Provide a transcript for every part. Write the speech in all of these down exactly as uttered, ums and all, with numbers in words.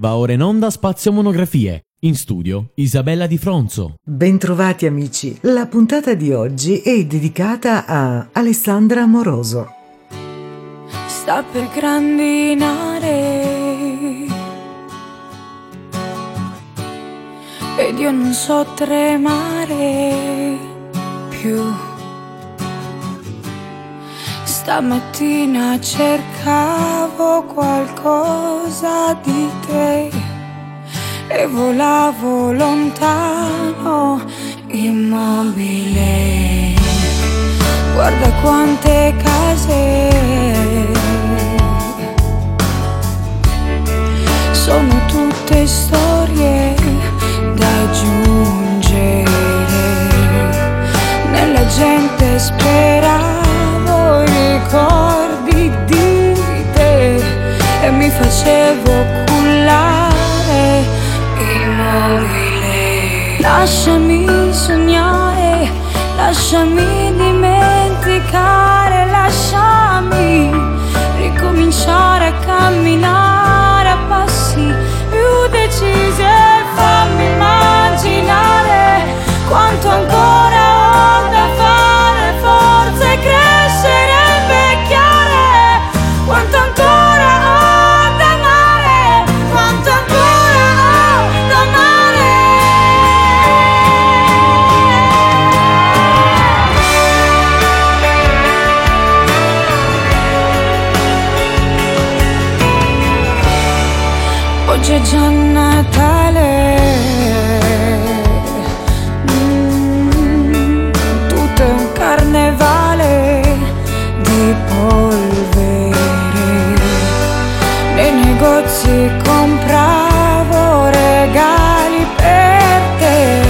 Va ora in onda Spazio Monografie. In studio Isabella Di Fronzo. Bentrovati amici. La puntata di oggi è dedicata a Alessandra Amoroso. Sta per grandinare ed io non so tremare più. Stamattina cercavo qualcosa di te e volavo lontano, immobile. Guarda quante case, sono tutte storie da aggiungere. Nella gente speravo ricordi di te e mi facevo cullare, immobile. Lasciami sognare, lasciami dimenticare, lasciami ricominciare a camminare a passi più decisi e fammi immaginare quanto ancora ho da fare, forse crescere e invecchiare, quanto ancora ho da amare, quanto ancora ho da amare. Oggi è già Natale, mm, tutto è un carnevale di polvere. Nei negozi compravo regali per te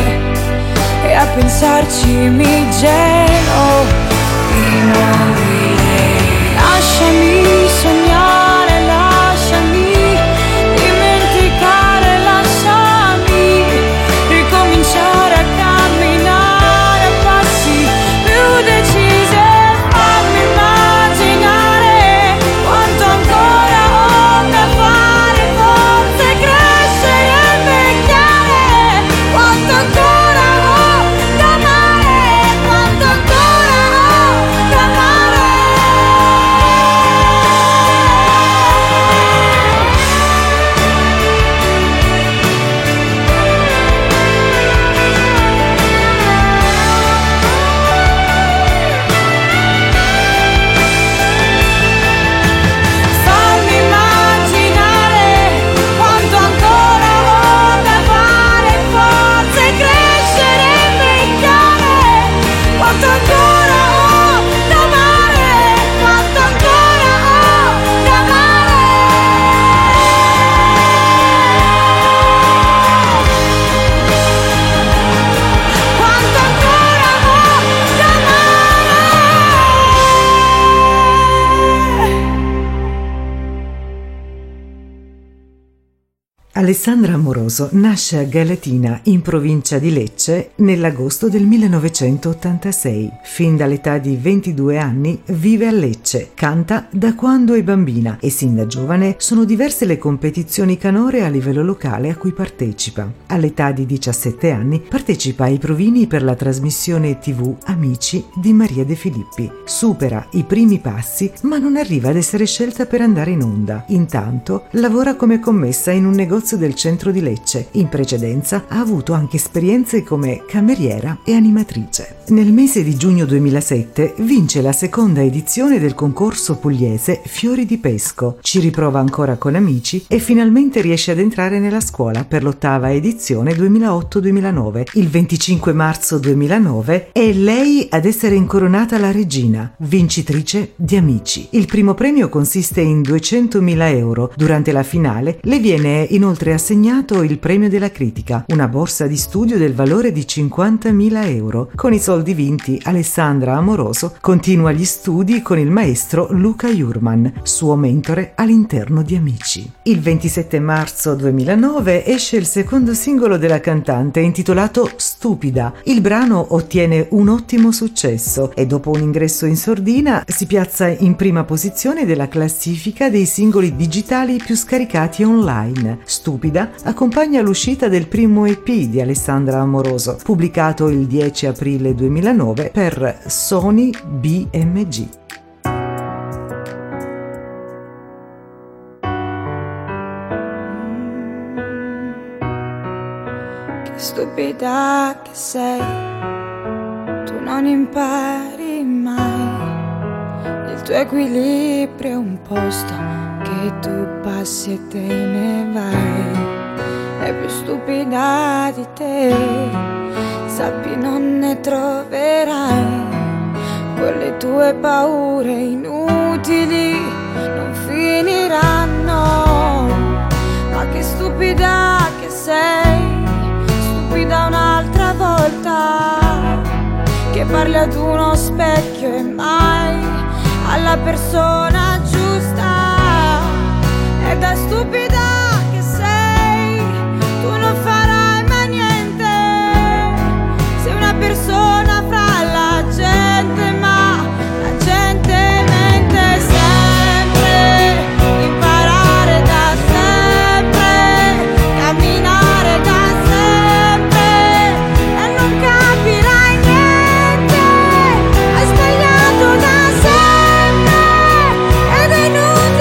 e a pensarci mi gelo, immobile. Lasciami sognare, Alessandra Amoroso nasce a Galatina, in provincia di Lecce, nell'agosto del millenovecentottantasei. Fin dall'età di ventidue anni vive a Lecce, canta da quando è bambina e sin da giovane sono diverse le competizioni canore a livello locale a cui partecipa. All'età di diciassette anni partecipa ai provini per la trasmissione tivù Amici di Maria De Filippi. Supera i primi passi ma non arriva ad essere scelta per andare in onda. Intanto lavora come commessa in un negozio del centro di Lecce. In precedenza ha avuto anche esperienze come cameriera e animatrice. Nel mese di giugno duemilasette vince la seconda edizione del concorso pugliese Fiori di Pesco, ci riprova ancora con Amici e finalmente riesce ad entrare nella scuola per l'ottava edizione duemilaotto duemilanove. Il venticinque marzo duemilanove è lei ad essere incoronata la regina, vincitrice di Amici. Il primo premio consiste in duecentomila euro. Durante la finale le viene inoltre assegnato il premio della critica, una borsa di studio del valore di cinquantamila euro. Con i soldi vinti, Alessandra Amoroso continua gli studi con il maestro Luca Jurman, suo mentore all'interno di Amici. Il ventisette marzo duemilanove esce il secondo singolo della cantante, intitolato Stupida. Il brano ottiene un ottimo successo e dopo un ingresso in sordina si piazza in prima posizione della classifica dei singoli digitali più scaricati online. Stupida accompagna l'uscita del primo E P di Alessandra Amoroso, pubblicato il dieci aprile duemilanove per Sony B M G. Che stupida che sei, tu non impari mai, il tuo equilibrio è un posto che tu passi e te ne vai. È più stupida di te, sappi non ne troverai. Quelle tue paure inutili non finiranno. Ma che stupida che sei, stupida un'altra volta, che parli ad uno specchio e mai alla persona giusta. È da stupida che sei, tu non farai mai niente, sei una persona fra la gente, ma la gente mente sempre, imparare da sempre, camminare da sempre, e non capirai niente, hai sbagliato da sempre, ed è inutile.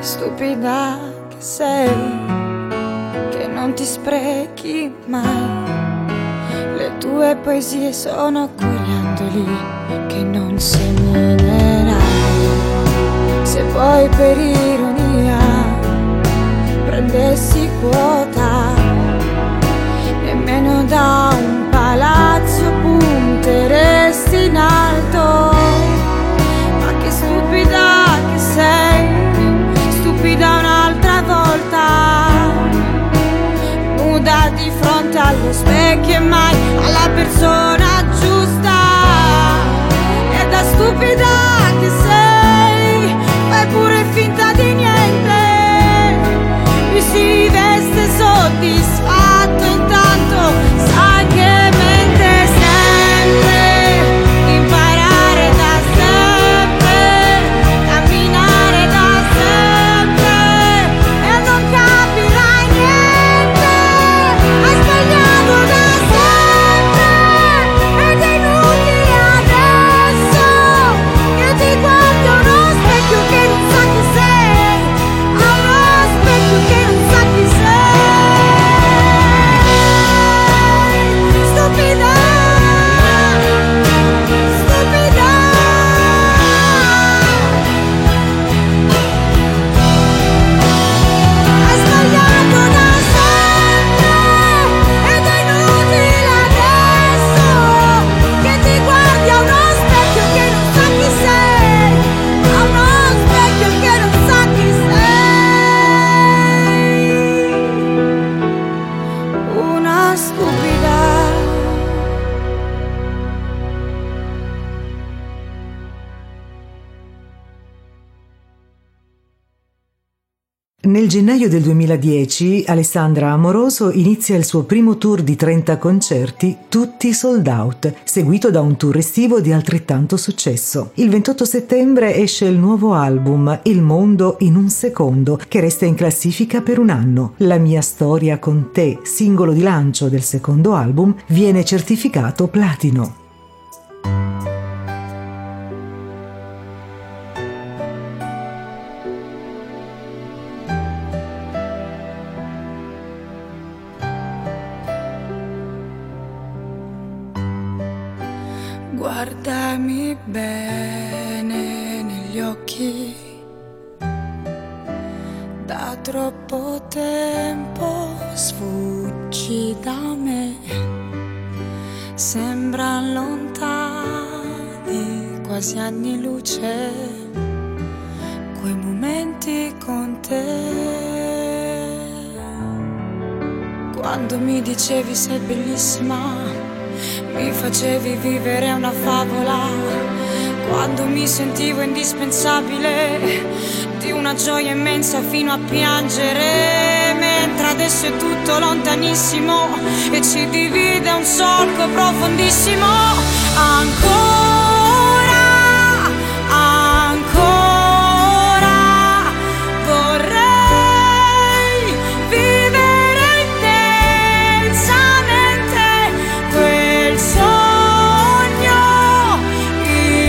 Stupida che sei, che non ti sprechi mai, le tue poesie sono coriandoli che non seminerai. Se poi per ironia prendessi quota, nemmeno da un palazzo punteresti in alto. Ma che stupida che sei, stupida un'altra volta, nuda di fronte allo specchio e mai alla persona giusta. È da stupida che sei, fai pure finta di niente, mi si veste soddisfatto, intanto sai che mente sempre. Nel gennaio del duemiladieci Alessandra Amoroso inizia il suo primo tour di trenta concerti, tutti sold out, seguito da un tour estivo di altrettanto successo. Il ventotto settembre esce il nuovo album Il mondo in un secondo, che resta in classifica per un anno. La mia storia con te, singolo di lancio del secondo album, viene certificato platino. Guardami bene negli occhi, da troppo tempo sfuggi da me, sembra lontani, quasi anni luce, quei momenti con te, quando mi dicevi sei bellissima. Mi facevi vivere una favola, quando mi sentivo indispensabile, di una gioia immensa fino a piangere me. mentre adesso è tutto lontanissimo e ci divide un solco profondissimo. Ancora, ancora vorrei vivere intensamente quel sogno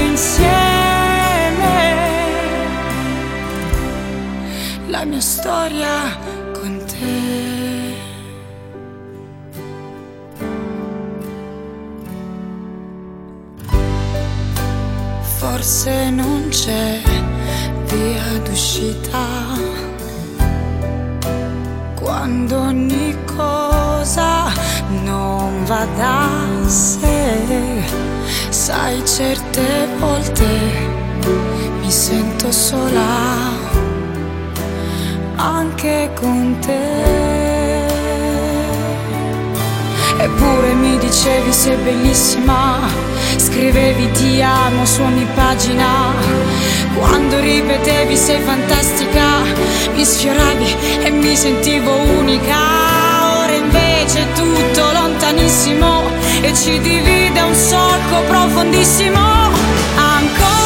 insieme, la mia storia con te. Forse non c'è via d'uscita quando ogni cosa non va da sé. Sai, certe volte mi sento sola anche con te. Eppure mi dicevi sei bellissima, scrivevi ti amo su ogni pagina, quando ripetevi sei fantastica mi sfioravi e mi sentivo unica. Ora invece è tutto lontanissimo e ci divide un solco profondissimo. Ancora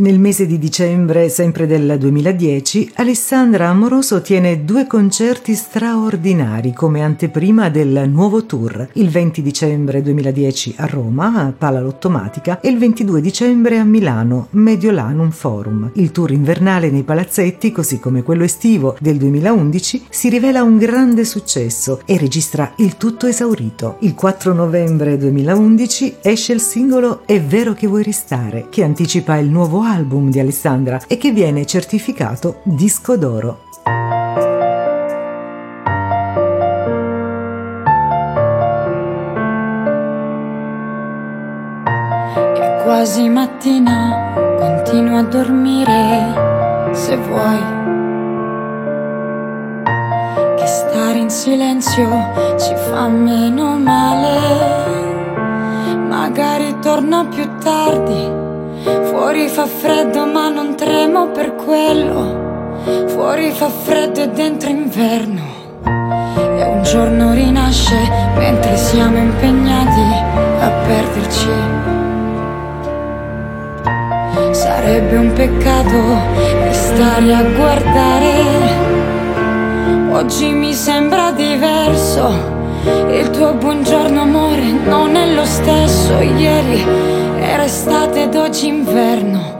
nel mese di dicembre, sempre del duemiladieci, Alessandra Amoroso tiene due concerti straordinari come anteprima del nuovo tour. Il venti dicembre duemiladieci a Roma, a Pala Lottomatica, e il ventidue dicembre a Milano, Mediolanum Forum. Il tour invernale nei palazzetti, così come quello estivo del duemilaundici, si rivela un grande successo e registra il tutto esaurito. Il quattro novembre duemilaundici esce il singolo È vero che vuoi restare, che anticipa il nuovo album album di Alessandra e che viene certificato disco d'oro. È quasi mattina, continua a dormire se vuoi, che stare in silenzio ci fa meno male. Magari torna più tardi, fuori fa freddo ma non tremo per quello. Fuori fa freddo e dentro inverno, e un giorno rinasce mentre siamo impegnati a perderci. Sarebbe un peccato restare a guardare. Oggi mi sembra diverso, il tuo buongiorno amore non è lo stesso. Ieri era estate ed oggi inverno.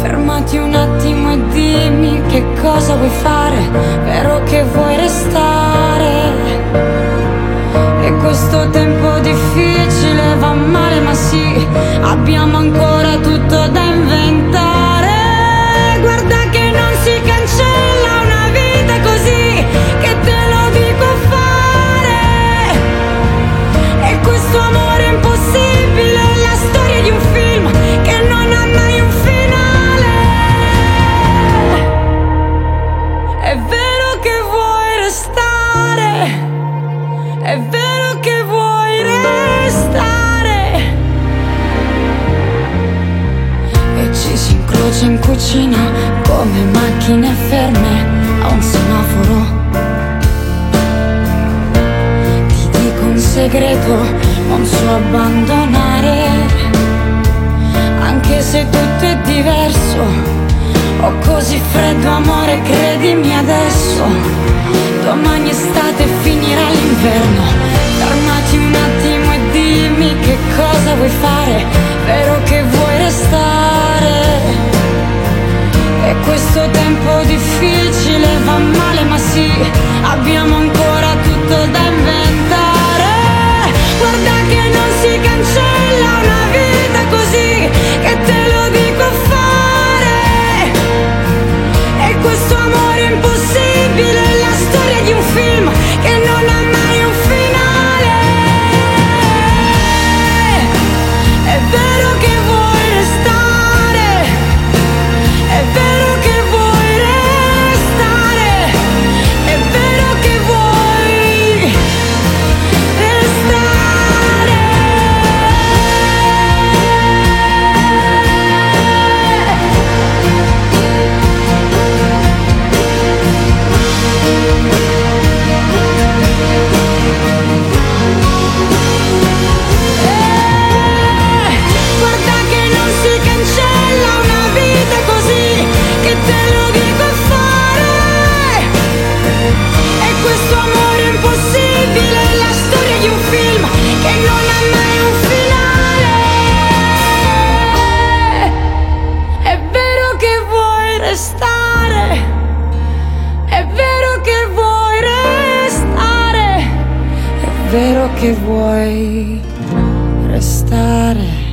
Fermati un attimo e dimmi che cosa vuoi fare. Vero che vuoi restare, e questo tempo difficile va male ma sì, abbiamo ancora tutto da inventare. Guarda che non si cancella una vita così, che te lo dico a fare. E questo amore è impossibile, è la storia di un film che non ha mai un finale. È vero che vuoi restare e ci si incrocia in cucina come macchine ferme a un semaforo. Ti dico un segreto, non so abbandonare, anche se tutto è diverso. Ho così freddo amore, credimi adesso. Domani estate finirà l'inverno. Fermati un attimo e dimmi che cosa vuoi fare. Vero che vuoi restare e questo tempo difficile va male, ma sì, abbiamo ancora tutto da inventare. Guarda che non si cancella una vita così, che te lo dico a fare. Questo amore impossibile è la storia di un film che non ha mai un finale. È vero che vuoi restare, è vero che vuoi restare, è vero che vuoi restare. È vero che vuoi restare.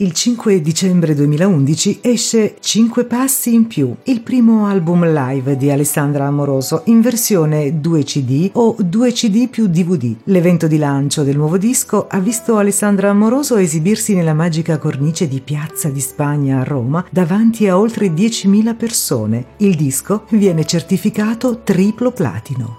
Il cinque dicembre duemilaundici esce Cinque passi in più, il primo album live di Alessandra Amoroso in versione due CD o due CD più DVD. L'evento di lancio del nuovo disco ha visto Alessandra Amoroso esibirsi nella magica cornice di Piazza di Spagna a Roma davanti a oltre diecimila persone. Il disco viene certificato triplo platino.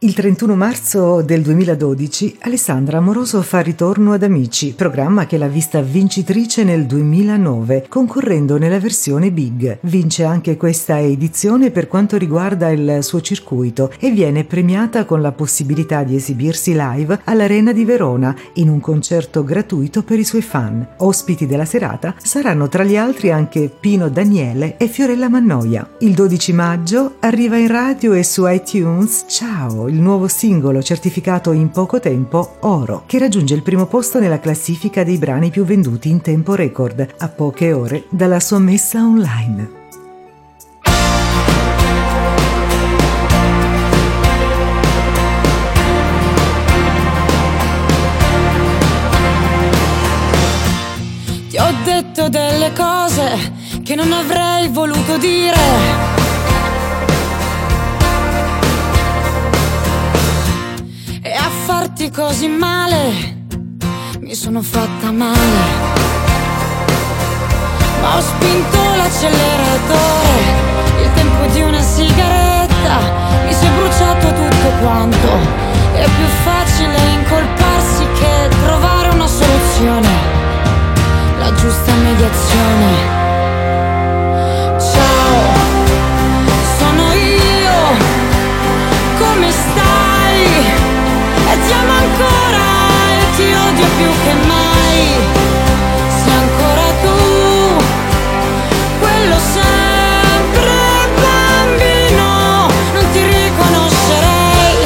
Il trentuno marzo del duemiladodici Alessandra Amoroso fa ritorno ad Amici, programma che l'ha vista vincitrice nel duemilanove, concorrendo nella versione Big. Vince anche questa edizione per quanto riguarda il suo circuito e viene premiata con la possibilità di esibirsi live all'Arena di Verona in un concerto gratuito per i suoi fan. Ospiti della serata saranno tra gli altri anche Pino Daniele e Fiorella Mannoia. Il dodici maggio arriva in radio e su iTunes Ciao, il nuovo singolo certificato in poco tempo oro, che raggiunge il primo posto nella classifica dei brani più venduti in tempo record, a poche ore dalla sua messa online. Ti ho detto delle cose che non avrei voluto dire. Farti così male, mi sono fatta male, ma ho spinto l'acceleratore, il tempo di una sigaretta, mi si è bruciato tutto quanto, è più facile incolparsi che trovare una soluzione, la giusta mediazione. Ti amo ancora e ti odio più che mai. Sei ancora tu, quello sempre bambino. Non ti riconoscerei,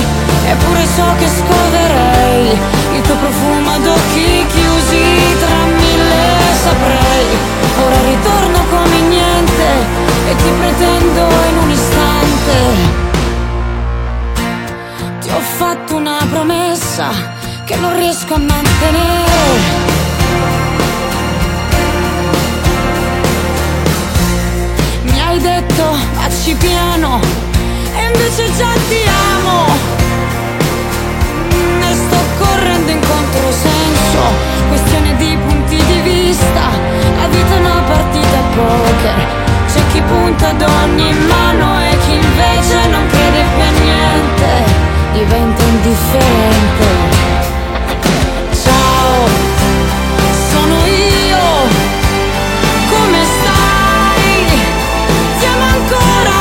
eppure so che scoverei il tuo profumo ad occhi chiusi. Tra mille saprei, ora ritorno come niente e ti pretendo in un istante. Ho fatto una promessa che non riesco a mantenere. Mi hai detto vacci piano e invece già ti amo. Ne sto correndo in controsenso, questione di punti di vista. La vita è una partita a poker, c'è chi punta ad ogni mano e chi invece non crede più a niente, diventa indifferente. Ciao, sono io, come stai? Ti amo ancora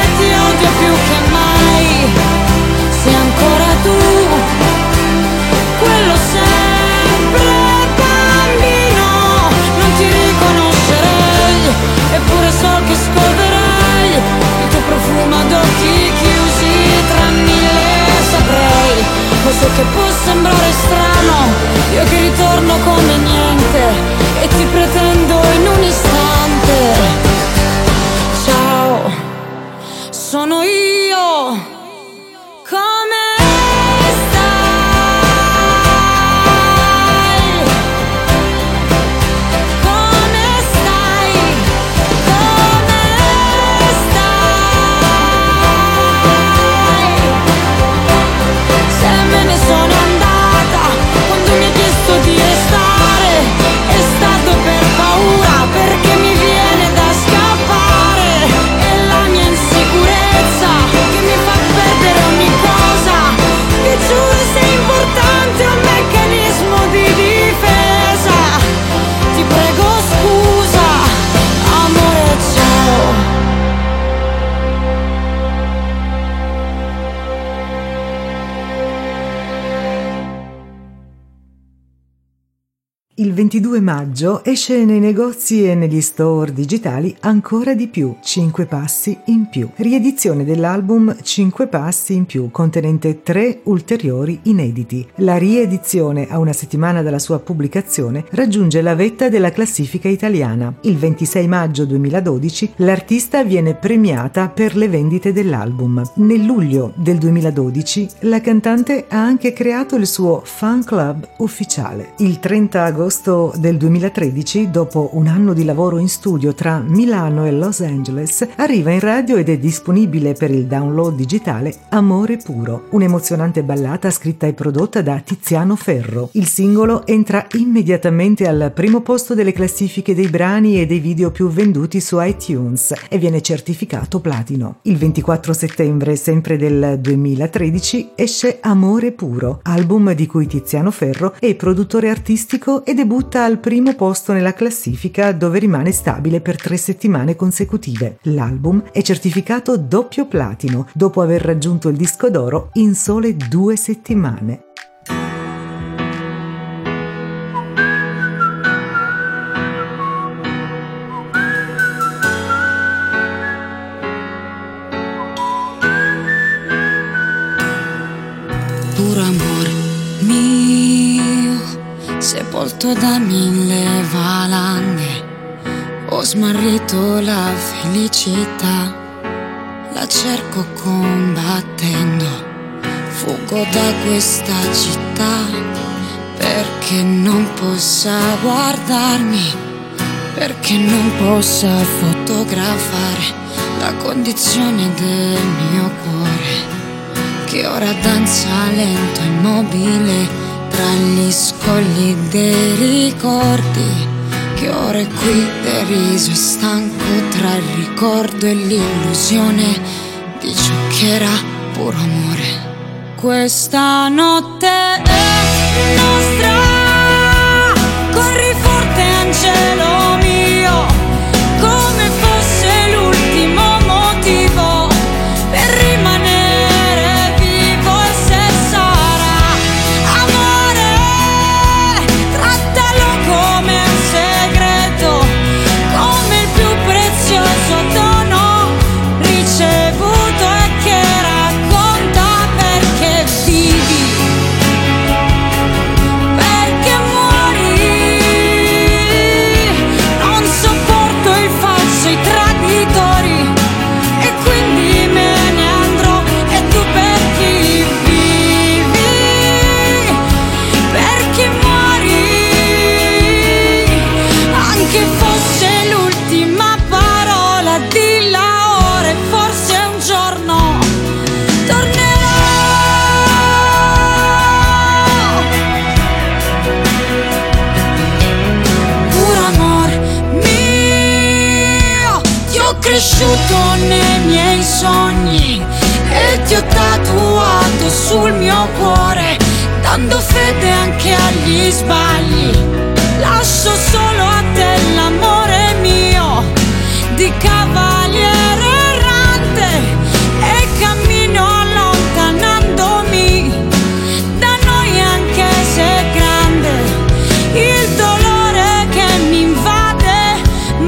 e ti odio più che mai. Sei ancora tu, quello sempre bambino. Non ti riconoscerei, eppure so che scorderai il tuo profumo ad occhi chiusi. Tra mille saprei, questo che può sembrare strano, io che ritorno come niente e ti pretendo in un istante. Ciao, sono io, come stai? Come stai? Come stai? Me ne sono andata quando mi hai chiesto di restare, è stato per paura, perché mi viene da scappare, è la mia insicurezza che mi fa perdere ogni cosa. Ti giuro sei importante, è un meccanismo di difesa. Ti prego scusa, amore, ciao. Il ventidue maggio esce nei negozi e negli store digitali Ancora di più, cinque passi in più, riedizione dell'album cinque passi in più, contenente tre ulteriori inediti. La riedizione, a una settimana dalla sua pubblicazione, raggiunge la vetta della classifica italiana. Il ventisei maggio duemiladodici l'artista viene premiata per le vendite dell'album. Nel luglio del duemiladodici la cantante ha anche creato il suo fan club ufficiale. Il trenta agosto agosto del duemilatredici, dopo un anno di lavoro in studio tra Milano e Los Angeles, arriva in radio ed è disponibile per il download digitale Amore Puro, un'emozionante ballata scritta e prodotta da Tiziano Ferro. Il singolo entra immediatamente al primo posto delle classifiche dei brani e dei video più venduti su iTunes e viene certificato platino. Il ventiquattro settembre, sempre del duemilatredici, esce Amore Puro, album di cui Tiziano Ferro è produttore artistico e debutta al primo posto nella classifica, dove rimane stabile per tre settimane consecutive. L'album è certificato doppio platino, dopo aver raggiunto il disco d'oro in sole due settimane. Sepolto da mille valanghe, ho smarrito la felicità, la cerco combattendo, fuggo da questa città, perché non possa guardarmi, perché non possa fotografare la condizione del mio cuore, che ora danza lento e immobile tra gli scogli dei ricordi, che ora è qui deriso e stanco tra il ricordo e l'illusione di ciò che era puro amore. Questa notte è nostra, corri forte angelo mio, come fosse l'ultimo motivo per rimanere. Nei miei sogni e ti ho tatuato sul mio cuore, dando fede anche agli sbagli, lascio solo a te l'amore mio di cavaliere errante e cammino allontanandomi da noi anche se è grande il dolore che mi invade,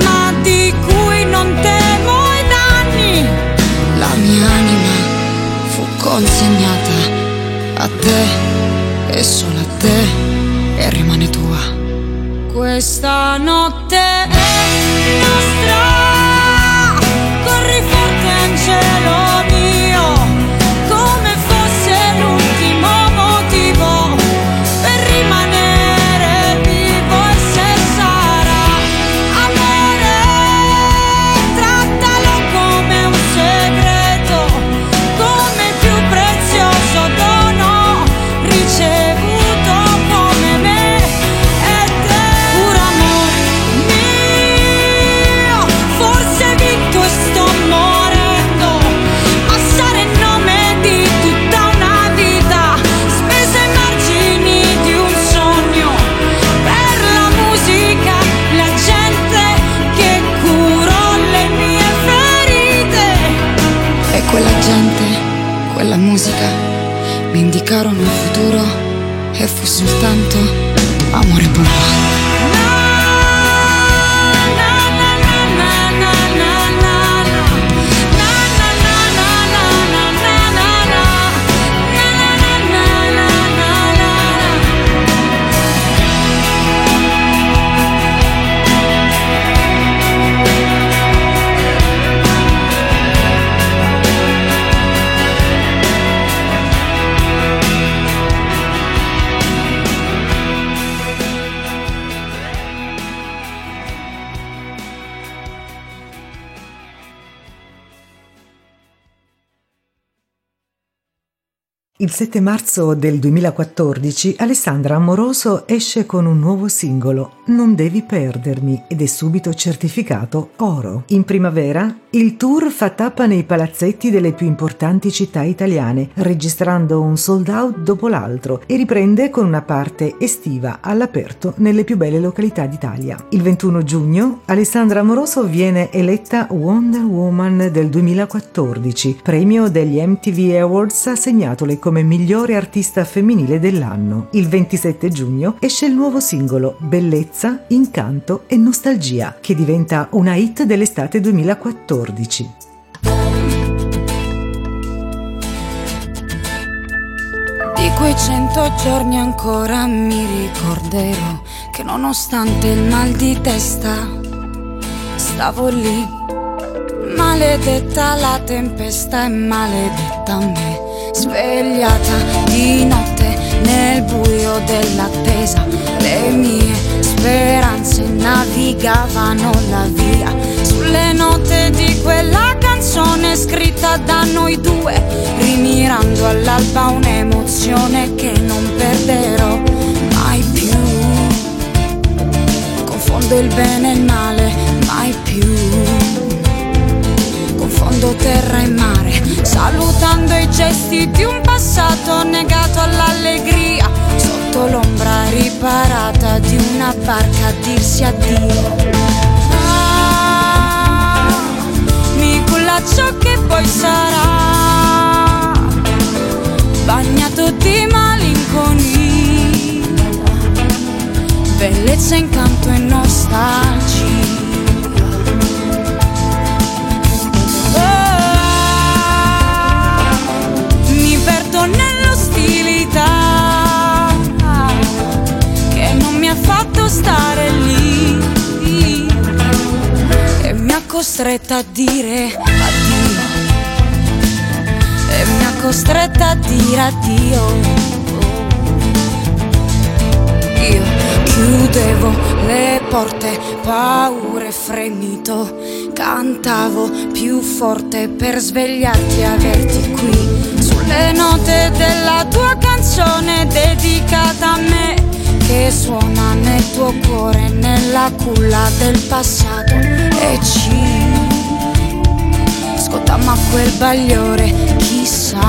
ma di cui non te consegnata a te e solo a te e rimane tua. Questa notte è nostra, corri forte angelo mio, come fosse l'ultimo motivo per rimanere vivo e se sarà amore, trattalo come un segreto. Mi indicarono il futuro e fu soltanto amore puro. Il sette marzo del duemilaquattordici Alessandra Amoroso esce con un nuovo singolo, Non devi perdermi, ed è subito certificato oro. In primavera il tour fa tappa nei palazzetti delle più importanti città italiane, registrando un sold out dopo l'altro, e riprende con una parte estiva all'aperto nelle più belle località d'Italia. Il ventuno giugno Alessandra Amoroso viene eletta Wonder Woman del duemilaquattordici, premio degli M T V Awards assegnatole come migliore artista femminile dell'anno. Il ventisette giugno esce il nuovo singolo Bellezza, Incanto e Nostalgia, che diventa una hit dell'estate duemilaquattordici. Di quei cento giorni ancora mi ricorderò che nonostante il mal di testa stavo lì. Maledetta la tempesta e maledetta me, svegliata di notte nel buio dell'attesa. Le mie speranze navigavano la via sulle note di quella canzone scritta da noi due, rimirando all'alba un'emozione che non perderò mai più. Confondo il bene e il male, mai più. Confondo terra e mare, salutando i gesti di un passato negato all'allegria, sotto l'ombra riparata di una barca a dirsi addio. Ah, mi culla ciò che poi sarà, bagnato di malinconia, bellezza, incanto e nostalgia. Nell'ostilità che non mi ha fatto stare lì e mi ha costretta a dire addio, e mi ha costretta a dire addio. Io chiudevo le porte, paure, fremito, cantavo più forte per svegliarti e averti qui. Le note della tua canzone dedicata a me, che suona nel tuo cuore, nella culla del passato. E ci scottammo a quel bagliore, chissà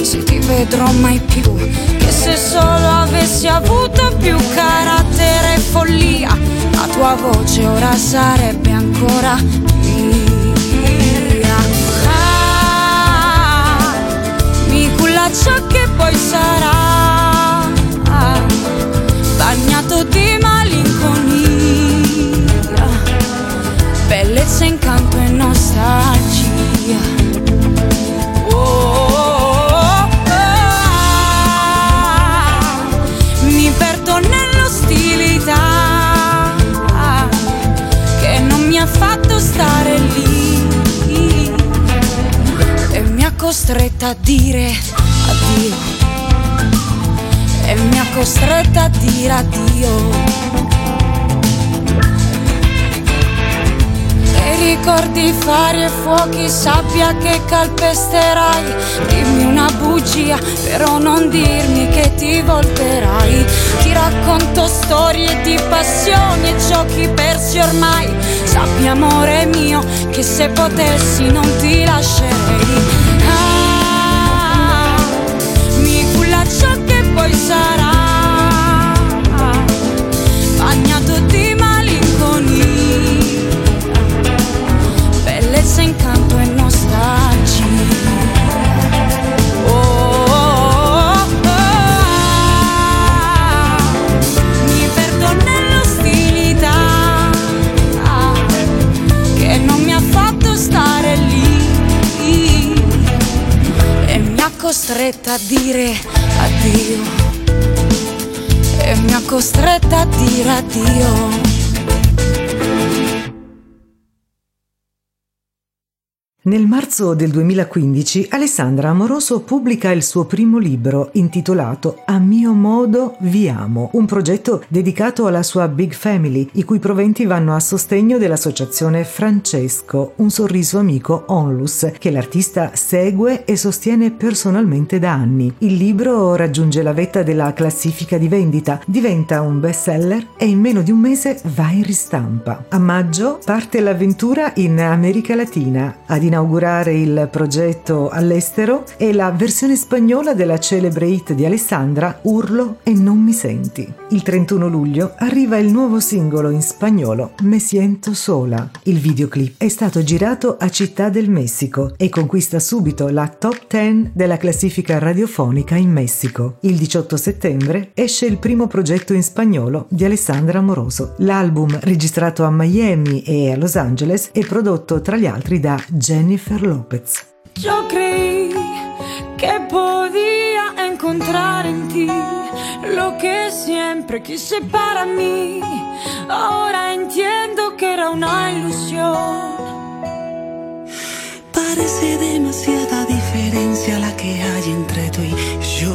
se ti vedrò mai più, che se solo avessi avuto più carattere e follia, la tua voce ora sarebbe ancora mia. Ciò che poi sarà, bagnato di malinconia, bellezza, incanto e nostalgia. Oh, oh, oh, oh. Mi perdo nell'ostilità che non mi ha fatto stare lì e mi ha costretta a dire addio, e mi ha costretta a dire addio. E ricordi fari e fuochi, sabbia che calpesterai. Dimmi una bugia, però non dirmi che ti volterai. Ti racconto storie di passioni e giochi persi ormai. Sappi, amore mio, che se potessi non ti lascerei. Ciò che poi sarà, bagnato di malinconia, bellezza, incanto e nostalgia. Oh, oh, oh, oh. Mi perdo nell'ostilità che non mi ha fatto stare lì e mi ha costretta a dire addio, e mi ha costretta a dire addio. Nel marzo del duemilaquindici Alessandra Amoroso pubblica il suo primo libro intitolato A mio modo vi amo, un progetto dedicato alla sua Big Family, i cui proventi vanno a sostegno dell'associazione Francesco, un sorriso amico Onlus, che l'artista segue e sostiene personalmente da anni. Il libro raggiunge la vetta della classifica di vendita, diventa un best seller e in meno di un mese va in ristampa. A maggio parte l'avventura in America Latina, ad inaugurare il progetto all'estero e la versione spagnola della celebre hit di Alessandra Urlo e non mi senti. Il trentuno luglio arriva il nuovo singolo in spagnolo Me siento sola. Il videoclip è stato girato a Città del Messico e conquista subito la top dieci della classifica radiofonica in Messico. Il diciotto settembre esce il primo progetto in spagnolo di Alessandra Amoroso. L'album, registrato a Miami e a Los Angeles, è prodotto tra gli altri da Jennifer Lopez. Yo creí que podía encontrar en ti lo que siempre quise para mí. Ahora entiendo que era una ilusión. Parece demasiada diferencia la que hay entre tú y yo.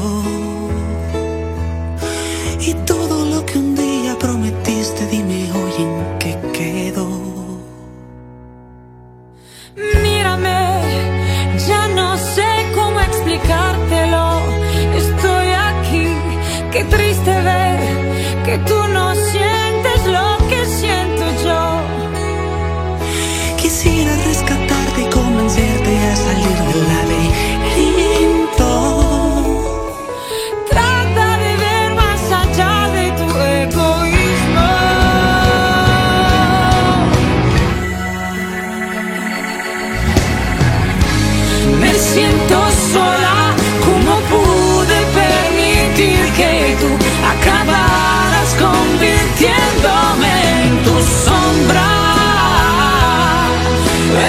Y todo lo que un día prometiste, dime hoy en qué quedó. Mírame, ya no sé cómo explicártelo. Estoy aquí, qué triste ver que tú no sientes lo que siento yo. Quisiera rescatarte y convencerte a salir del laberinto. Trata de ver más allá de tu egoísmo. Siento sola, ¿cómo pude permitir que tú acabaras convirtiéndome en tu sombra?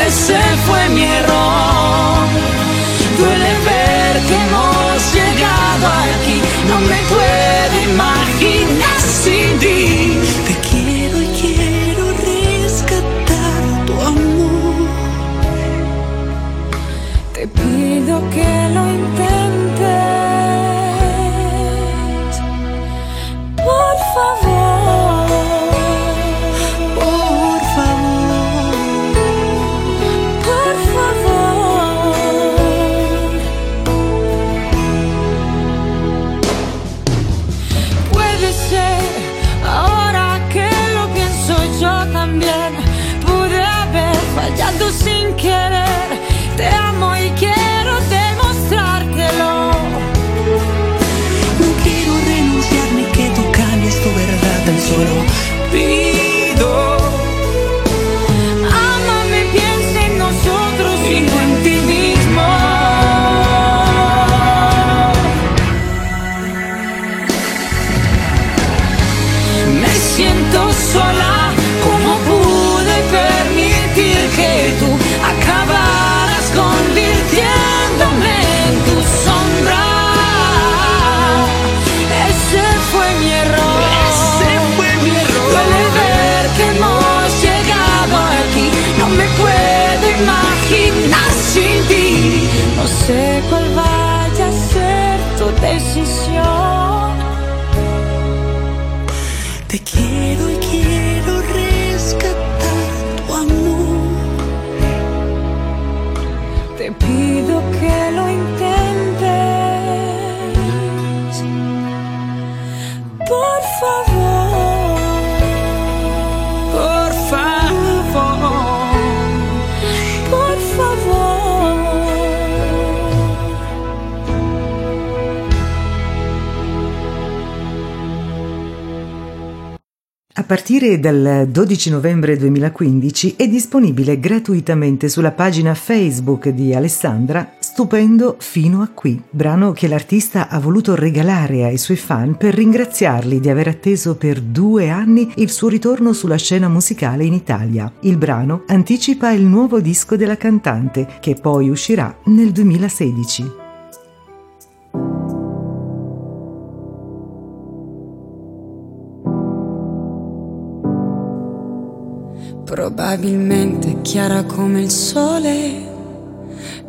Ese fue mi error. Duele ver que hemos llegado aquí. No me puedo imaginar sin ti. Te quiero y quiero rescatar tu amor. Te pido que lo intentes, por favor, por favor, por favor. Puede ser, ahora que lo pienso yo también, pude haber fallado sin querer. Te amo y quiero demostrártelo. No quiero renunciar ni que tú cambies tu verdad, tan solo pido. Ámame, piensa en nosotros y no en ti mismo. Me siento sola, ¿cómo pude permitir que tú acabaras convirtiéndome en tu sombra? Ese fue mi error. Ese fue mi error. Duele ver que hemos llegado aquí. No me puedo imaginar sin ti. No sé cuál vaya a ser tu decisión. Te quiero y quiero rescatar tu amor. Te pido que lo intentes, por favor, por favor, por favor. A partire dal dodici novembre duemilaquindici è disponibile gratuitamente sulla pagina Facebook di Alessandra Stupendo fino a qui, brano che l'artista ha voluto regalare ai suoi fan per ringraziarli di aver atteso per due anni il suo ritorno sulla scena musicale in Italia. Il brano anticipa il nuovo disco della cantante, che poi uscirà nel duemilasedici. Probabilmente chiara come il sole,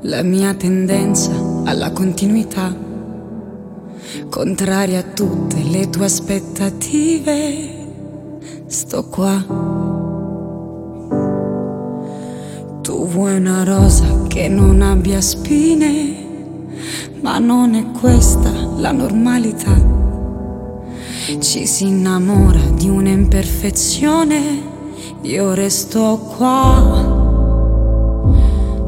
La mia tendenza alla continuità, contraria a tutte le tue aspettative, sto qua. Tu vuoi una rosa che non abbia spine, ma non è questa la normalità. Ci si innamora di un'imperfezione, io resto qua.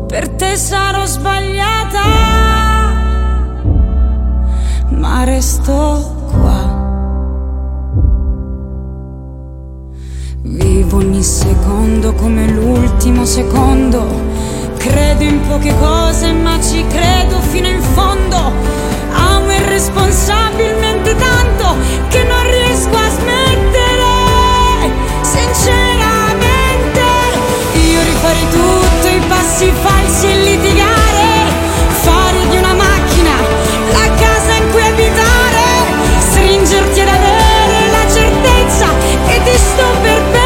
Per te sarò sbagliata, ma resto qua. Vivo ogni secondo come l'ultimo secondo. Credo in poche cose ma ci credo fino in fondo. Amo irresponsabilmente tanto che non riesco a smettere, sinceramente. Io rifarei tutto, i passi falsi e litigare, fare di una macchina la casa in cui abitare, stringerti ad avere la certezza che ti sto per perdere.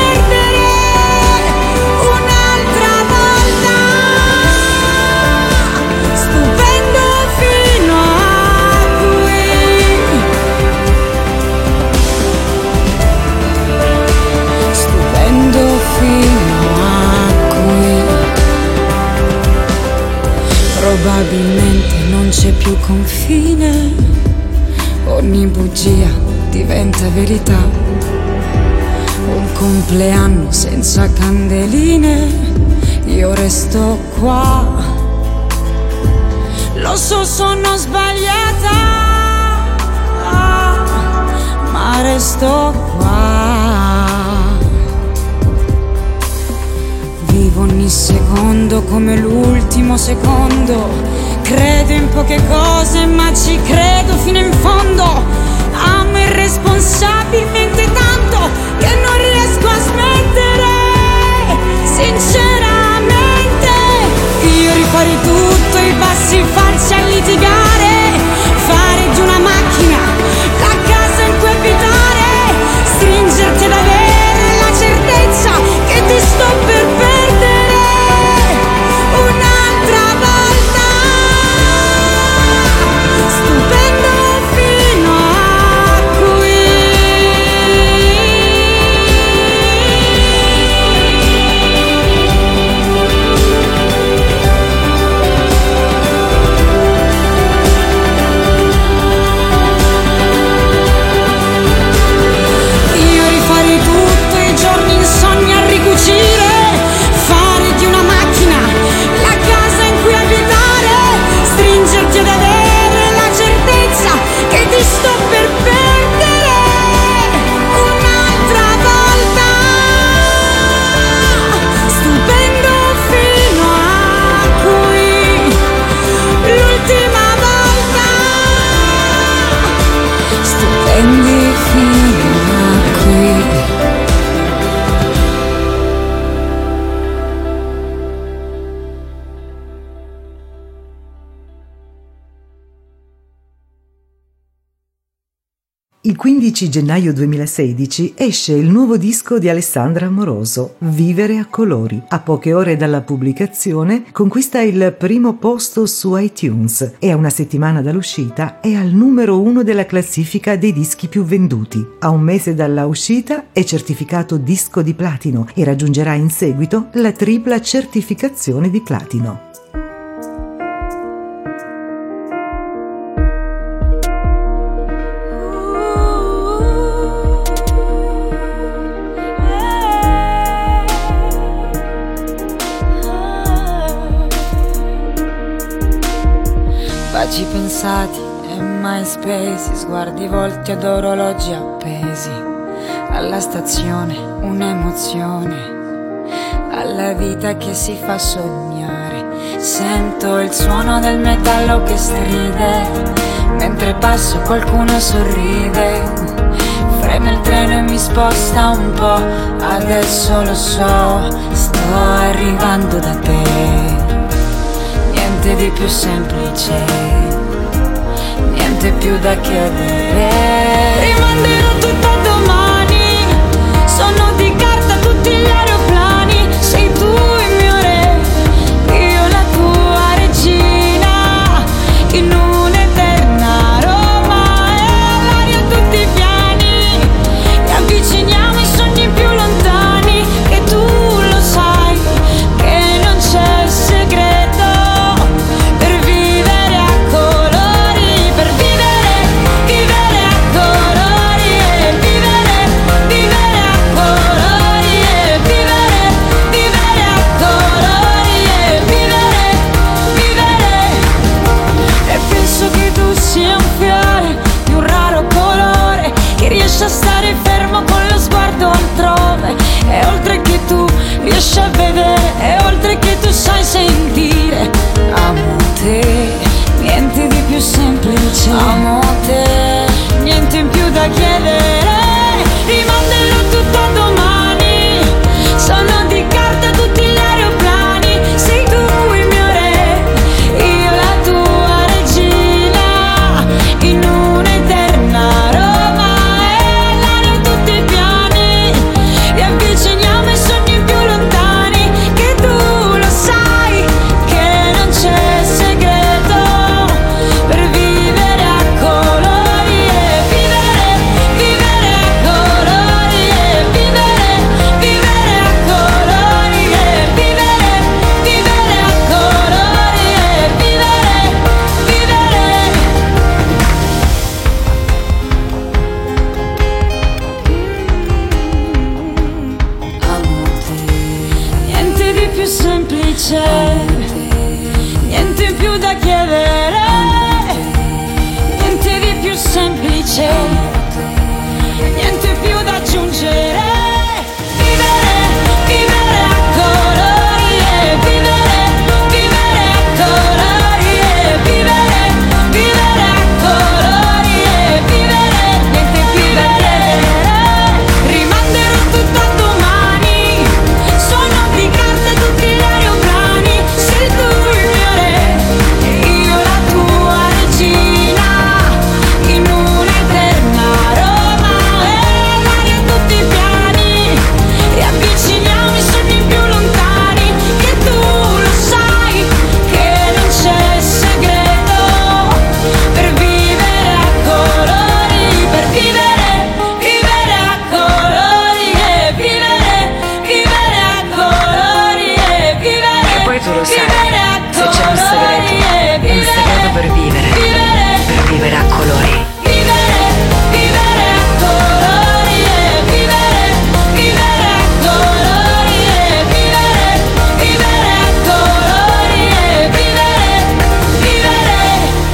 Probabilmente non c'è più confine, ogni bugia diventa verità. Un compleanno senza candeline, io resto qua. Lo so, sono sbagliata, ma resto qua. Vivo ogni secondo come l'ultimo secondo. Credo in poche cose ma ci credo fino in fondo. Amo irresponsabilmente tanto che non riesco a smettere, sinceramente. Io rifarei tutto, i passi falsi a litigare, fare di una macchina la casa in cui abitare, stringerti ad avere la certezza che ti sto per perdere. Il quindici gennaio duemilasedici esce il nuovo disco di Alessandra Amoroso, Vivere a colori. A poche ore dalla pubblicazione conquista il primo posto su iTunes e a una settimana dall'uscita è al numero uno della classifica dei dischi più venduti. A un mese dalla uscita è certificato disco di platino e raggiungerà in seguito la tripla certificazione di platino. Baci pensati e mai spesi, sguardi volti ad orologi appesi. Alla stazione un'emozione, alla vita che si fa sognare. Sento il suono del metallo che stride, mentre passo qualcuno sorride. Frena il treno e mi sposta un po', adesso lo so, sto arrivando da te. Niente di più semplice, niente più da chiedere. Rimanderò tutto a domani, sono di carta tutti gli aeroplani. Sei tu il mio re, io la tua regina. più semplice. Amo te, niente in più da chiedere. Rimanderò tutto a domani, sono di carta tutti gli aeroplani. Sei tu il mio re, io la tua regina, in un'eterna Roma. Elano tutti i piani, e avviciniamo i sogni più lontani. Che tu lo sai, che non c'è segreto per vivere a colori e vivere, vivere a colori e vivere, vivere a colori e vivere, vivere a colori e vivere, vivere. Amo te, niente di più semplice, niente in più da chiedere, niente di più semplice, niente più da aggiungere. Vivere, vivere a colori e vivere, vivere a colori e vivere, vivere a colori e vivere, niente più da chiedere. Rimanderò tutto a domani, sono di carta tutti gli aeroplani. Sei tu il mio re, io la tua regina, in un'eterna Roma. Elano tutti i piani, e avviciniamo i sogni più lontani. Che tu lo sai, che non c'è segreto per vivere a colori, per vivere, vivere a colori e vivere, vivere a colori e vivere. E poi tu lo sai, vivere a se c'è un segreto, colori e è un vivere, segreto per vivere, vivere, per vivere a colori. vivere, vivere a colori e vivere, vivere a colori e vivere, vivere a colori e vivere, vivere.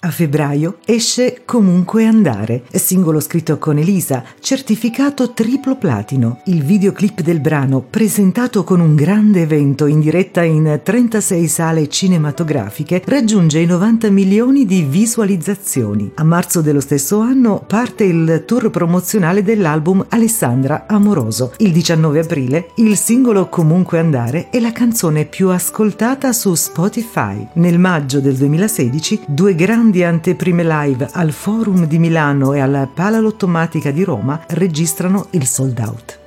A febbraio esce Comunque Andare, singolo scritto con Elisa, certificato triplo platino. Il videoclip del brano, presentato con un grande evento in diretta in trentasei sale cinematografiche, raggiunge i novanta milioni di visualizzazioni. A marzo dello stesso anno parte il tour promozionale dell'album Alessandra Amoroso. Il diciannove aprile il singolo Comunque Andare è la canzone più ascoltata su Spotify. Nel maggio del duemilasedici due grandi anteprime live al Forum di Milano e alla Pala Lottomatica di Roma registrano il sold out.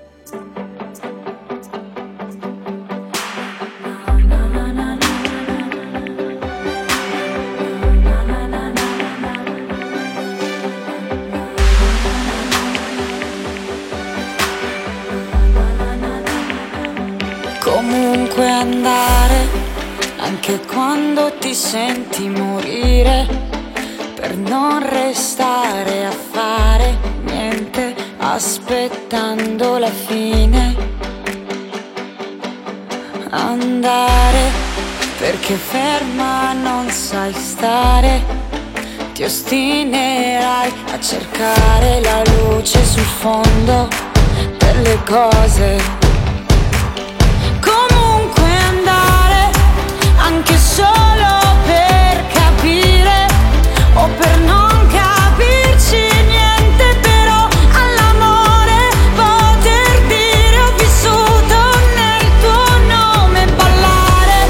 Comunque andare, anche quando ti senti morire, per non restare a fare niente, aspettando la fine. Andare, perché ferma non sai stare, ti ostinerai a cercare la luce sul fondo delle cose. Comunque andare, anche solo per capire o per non capirci niente, però all'amore poter dire ho vissuto nel tuo nome. Ballare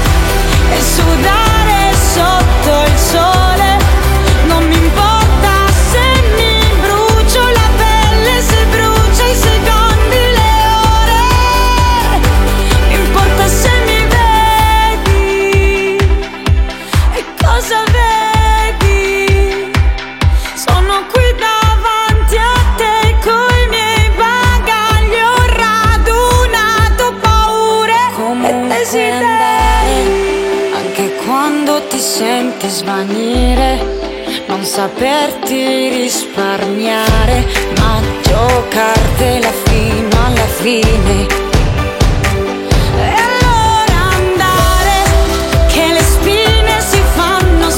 e sudare sotto il sole, non mi importa se mi brucio la pelle, se brucio i secondi, le ore, mi importa se mi vedi e cosa vedi. Sono qui davanti a te coi miei bagagli, ho radunato paure. Comunque andare, anche quando ti senti svanire, non saperti risparmiare, ma giocartela fino alla fine. E allora andare, che le spine si fanno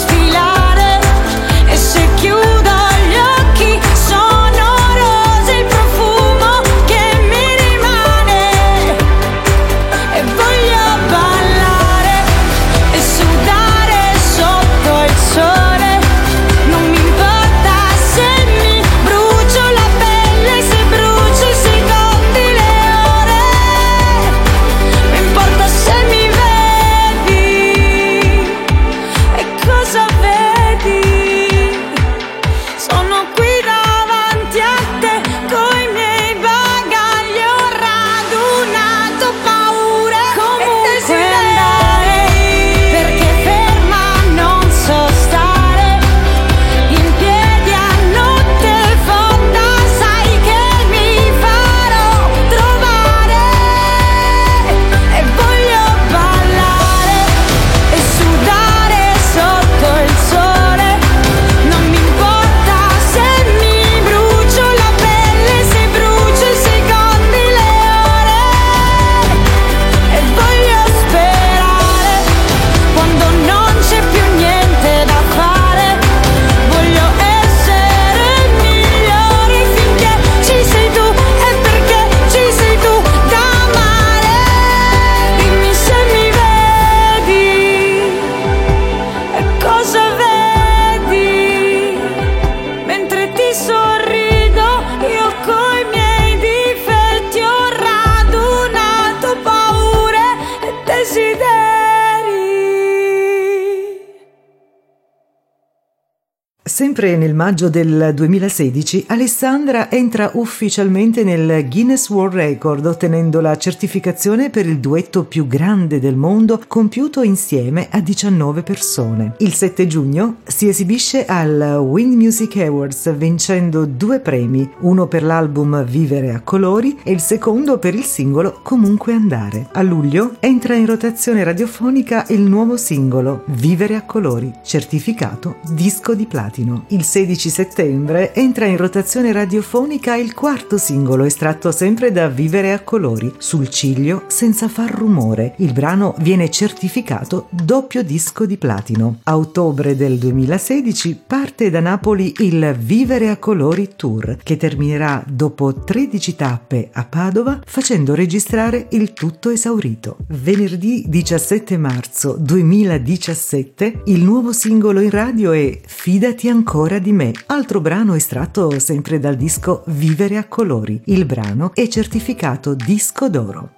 Sempre nel maggio del duemilasedici, Alessandra entra ufficialmente nel Guinness World Record, ottenendo la certificazione per il duetto più grande del mondo compiuto insieme a diciannove persone. Il sette giugno si esibisce al Wind Music Awards, vincendo due premi, uno per l'album Vivere a colori e il secondo per il singolo Comunque andare. A luglio entra in rotazione radiofonica il nuovo singolo Vivere a colori, certificato disco di platino. Il sedici settembre entra in rotazione radiofonica il quarto singolo, estratto sempre da Vivere a colori, Sul ciglio senza far rumore. Il brano viene certificato doppio disco di platino. A ottobre del duemilasedici parte da Napoli il Vivere a colori Tour, che terminerà dopo tredici tappe a Padova, facendo registrare il tutto esaurito. Venerdì diciassette marzo duemiladiciassette il nuovo singolo in radio è Fidati ancora di me, altro brano estratto sempre dal disco Vivere a colori. Il brano è certificato disco d'oro.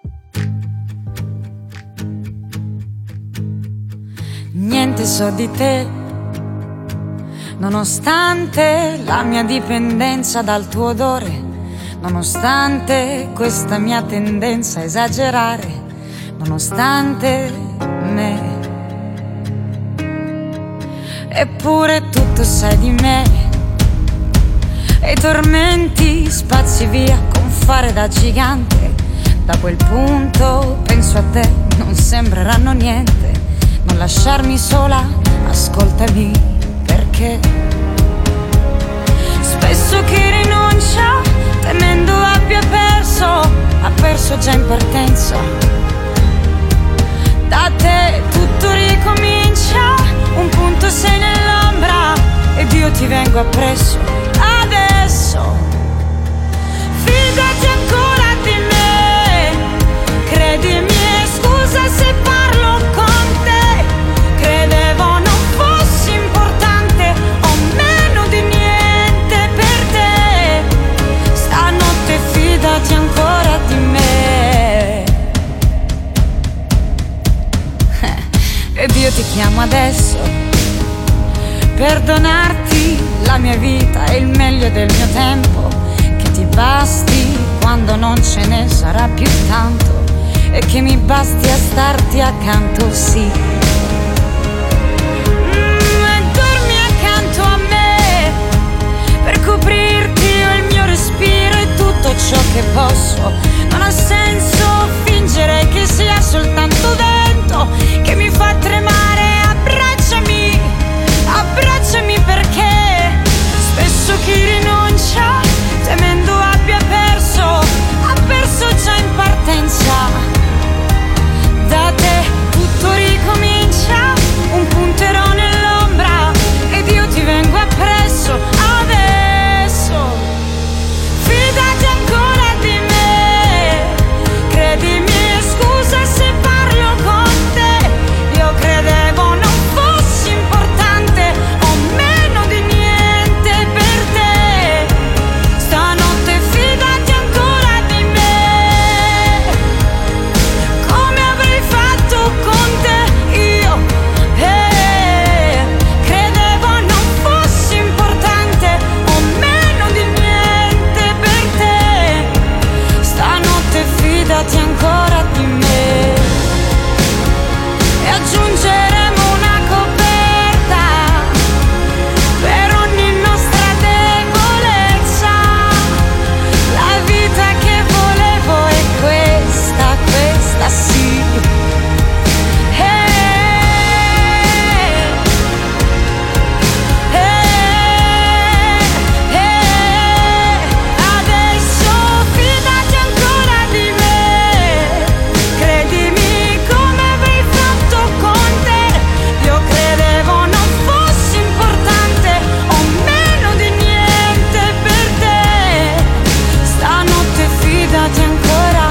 Niente so di te, nonostante la mia dipendenza dal tuo odore, nonostante questa mia tendenza a esagerare, nonostante me. Eppure tutto sai di me, e i tormenti spazi via con fare da gigante. Da quel punto penso a te, non sembreranno niente. Non lasciarmi sola, ascoltami, perché spesso chi rinuncia temendo abbia perso, ha perso già in partenza. Da te tutto ricomincia, un punto sei nell'ombra ed io ti vengo appresso adesso. Fidati ancora di me, credimi e scusa se parlo con te. Credevo non fossi importante o meno di niente per te. Stanotte fidati ancora di me, eh, ed io ti chiamo adesso per donarti la mia vita e il meglio del mio tempo, che ti basti quando non ce ne sarà più tanto, e che mi basti a starti accanto, sì. Mm, e dormi accanto a me, per coprirti io il mio respiro e tutto ciò che posso. Non ha senso fingere che sia soltanto vento che mi fa tremare. Abbracciami, abbracciami, perché spesso chi rinuncia temendo abbia perso, ha perso già in partenza. Da te tutto ricomincia, un punterò nell'ombra ed io ti vengo appresso adesso. Fidati ancora di me, credimi e scusa se parlo con te. Io credevo non fossi importante o meno di niente per te. Stanotte fidati ancora di me, come avrei fatto con te io, eh. Credevo non fossi importante o meno di niente per te. Stanotte fidati ancora di me, e aggiungeremo una coperta per ogni nostra debolezza. La vita che volevo è questa, questa sì. Hey, hey, hey. Adesso fidati ancora di me, credimi come avrei fatto con te. Io credevo non fossi importante o meno di niente per te. Stanotte fidati ancora,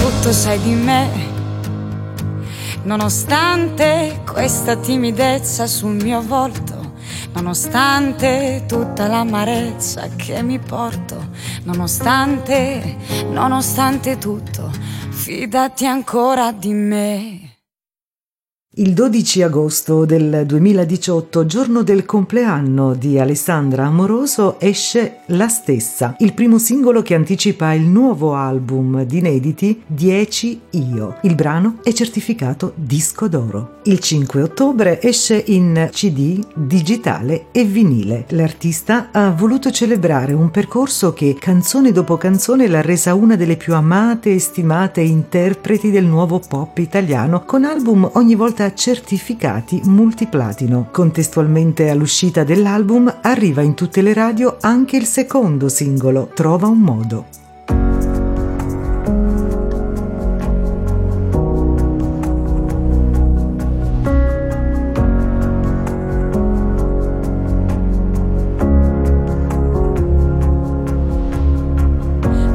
tutto sai di me, nonostante questa timidezza sul mio volto, nonostante tutta l'amarezza che mi porto, nonostante, nonostante tutto, fidati ancora di me. Il dodici agosto del duemiladiciotto, giorno del compleanno di Alessandra Amoroso, esce La Stessa, il primo singolo che anticipa il nuovo album di inediti dieci Io. Il brano è certificato disco d'oro. Il cinque ottobre esce in C D, digitale e vinile. L'artista ha voluto celebrare un percorso che canzone dopo canzone l'ha resa una delle più amate e stimate interpreti del nuovo pop italiano, con album ogni volta certificati multiplatino. Contestualmente all'uscita dell'album arriva in tutte le radio anche il secondo singolo, Trova un modo.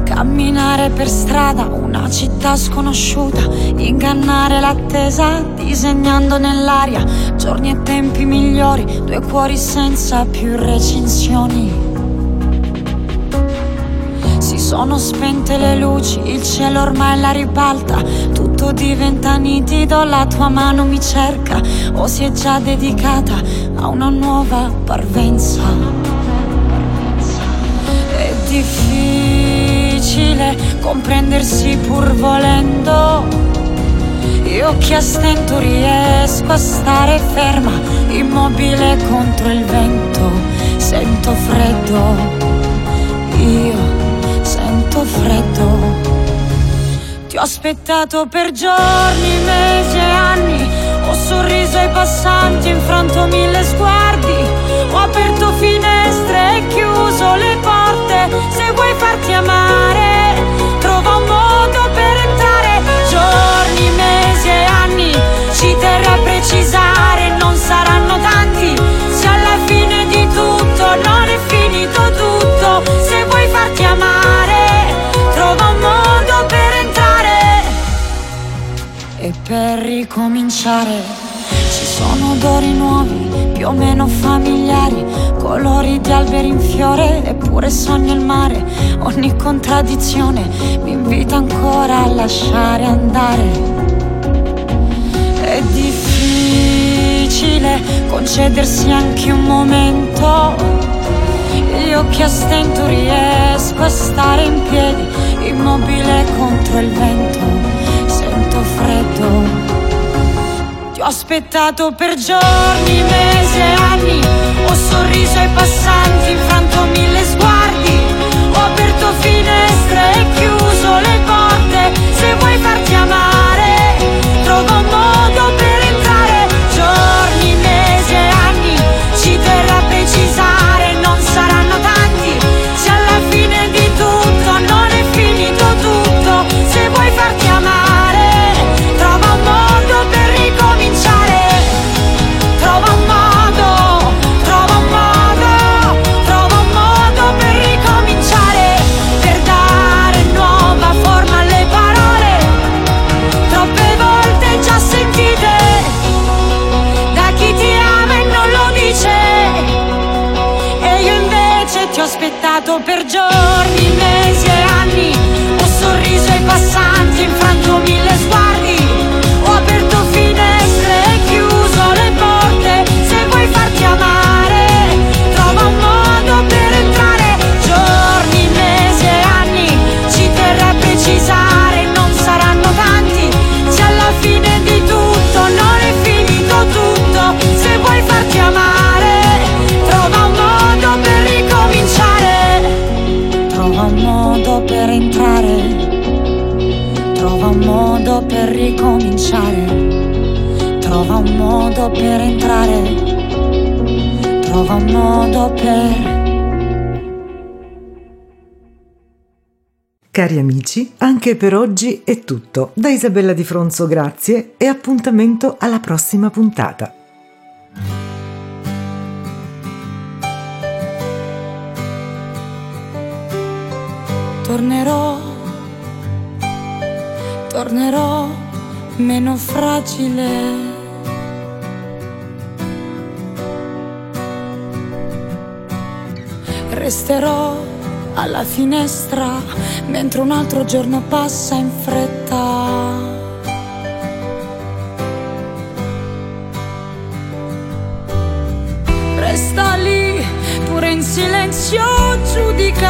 Camminare per strada, una città sconosciuta, ingannare l'attesa disegnando nell'aria giorni e tempi migliori, due cuori senza più recinzioni. Si sono spente le luci, il cielo ormai la ribalta, tutto diventa nitido, la tua mano mi cerca o si è già dedicata a una nuova parvenza. È difficile comprendersi pur volendo, io che a stento riesco a stare ferma, immobile contro il vento, sento freddo, io sento freddo. Ti ho aspettato per giorni, mesi e anni, ho sorriso ai passanti, infranto mille sguardi, ho aperto finestre e chiuso le porte. Se vuoi farti amare, trova un modo per entrare. Giorni, mesi e anni, ci terrei a precisare, non saranno tanti, se alla fine di tutto non è finito tutto. Se vuoi farti amare, trova un modo per entrare e per ricominciare. Ci sono odori nuovi, più o meno familiari, colori di alberi in fiore, eppure sogno il mare. Ogni contraddizione mi invita ancora a lasciare andare. È difficile concedersi anche un momento, io che a stento riesco a stare in piedi, immobile contro il vento, sento freddo. Ho aspettato per giorni, mesi e anni, ho sorriso ai passanti, infranto mille sguardi, ho aperto finestre e chiuso le porte. Se vuoi farti amare, trova un modo per entrare. Giorni, mesi e anni, ci terrò a precisare, non saranno tanti, se alla fine di tutto non è finito tutto. Se vuoi farti amare, trova un modo, trova un modo, trova un modo per ricominciare, per dare nuova forma alle parole, troppe volte già sentite, da chi ti ama e non lo dice. E io invece ti ho aspettato per giorni, mesi e anni, ho sorriso ai passanti, infranto mille sguardi, ho aperto finestre e chiuso le porte. Per ricominciare, trova un modo per entrare, trova un modo per... Cari amici, anche per oggi è tutto. Da Isabella Di Fronzo grazie e appuntamento alla prossima puntata. Tornerò Tornerò meno fragile. Resterò alla finestra mentre un altro giorno passa in fretta. paure in silenzio giudica.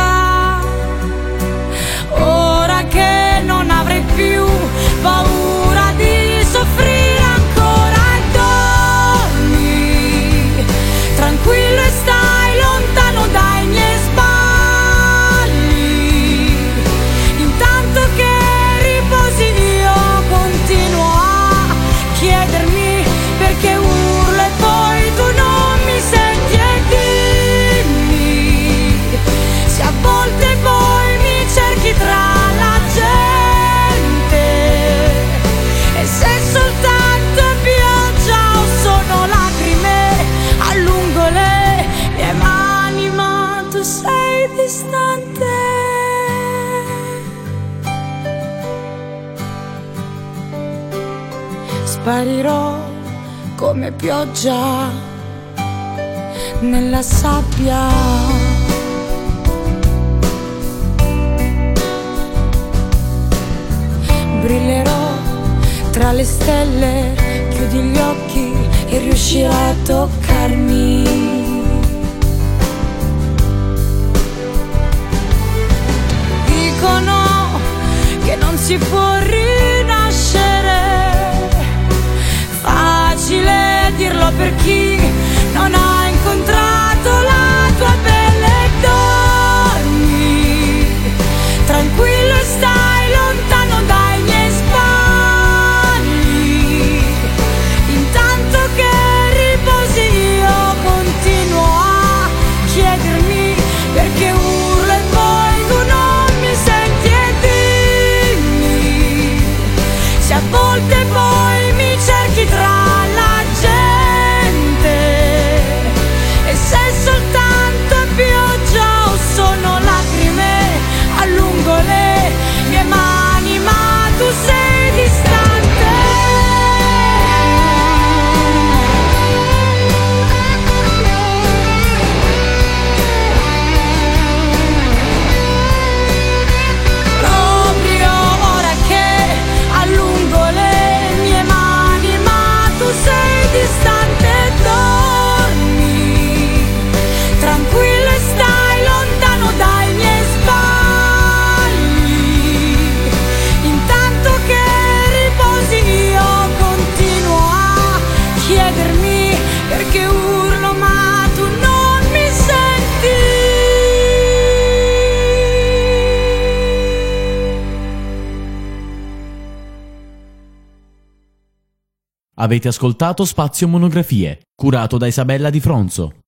Ora che non avrei più paura di soffrire ancora, e dormi tranquillo e stai lontano dai miei sbagli. Intanto che riposi io continuo a chiedermi perché urlo e poi tu non mi senti, e dimmi se a volte poi mi cerchi tra la gente e se soltanto pioggia o sono lacrime allungo le mie mani, ma tu sei distante. Sparirò come pioggia nella sabbia. Brillerò tra le stelle, chiudi gli occhi e riuscirai a toccarmi. Dicono che non si può rinascere, facile dirlo per chi non ha incontrato la tua pelle. Dormi tranquillo e stai lontano da Avete ascoltato Spazio Monografie, curato da Isabella Di Fronzo.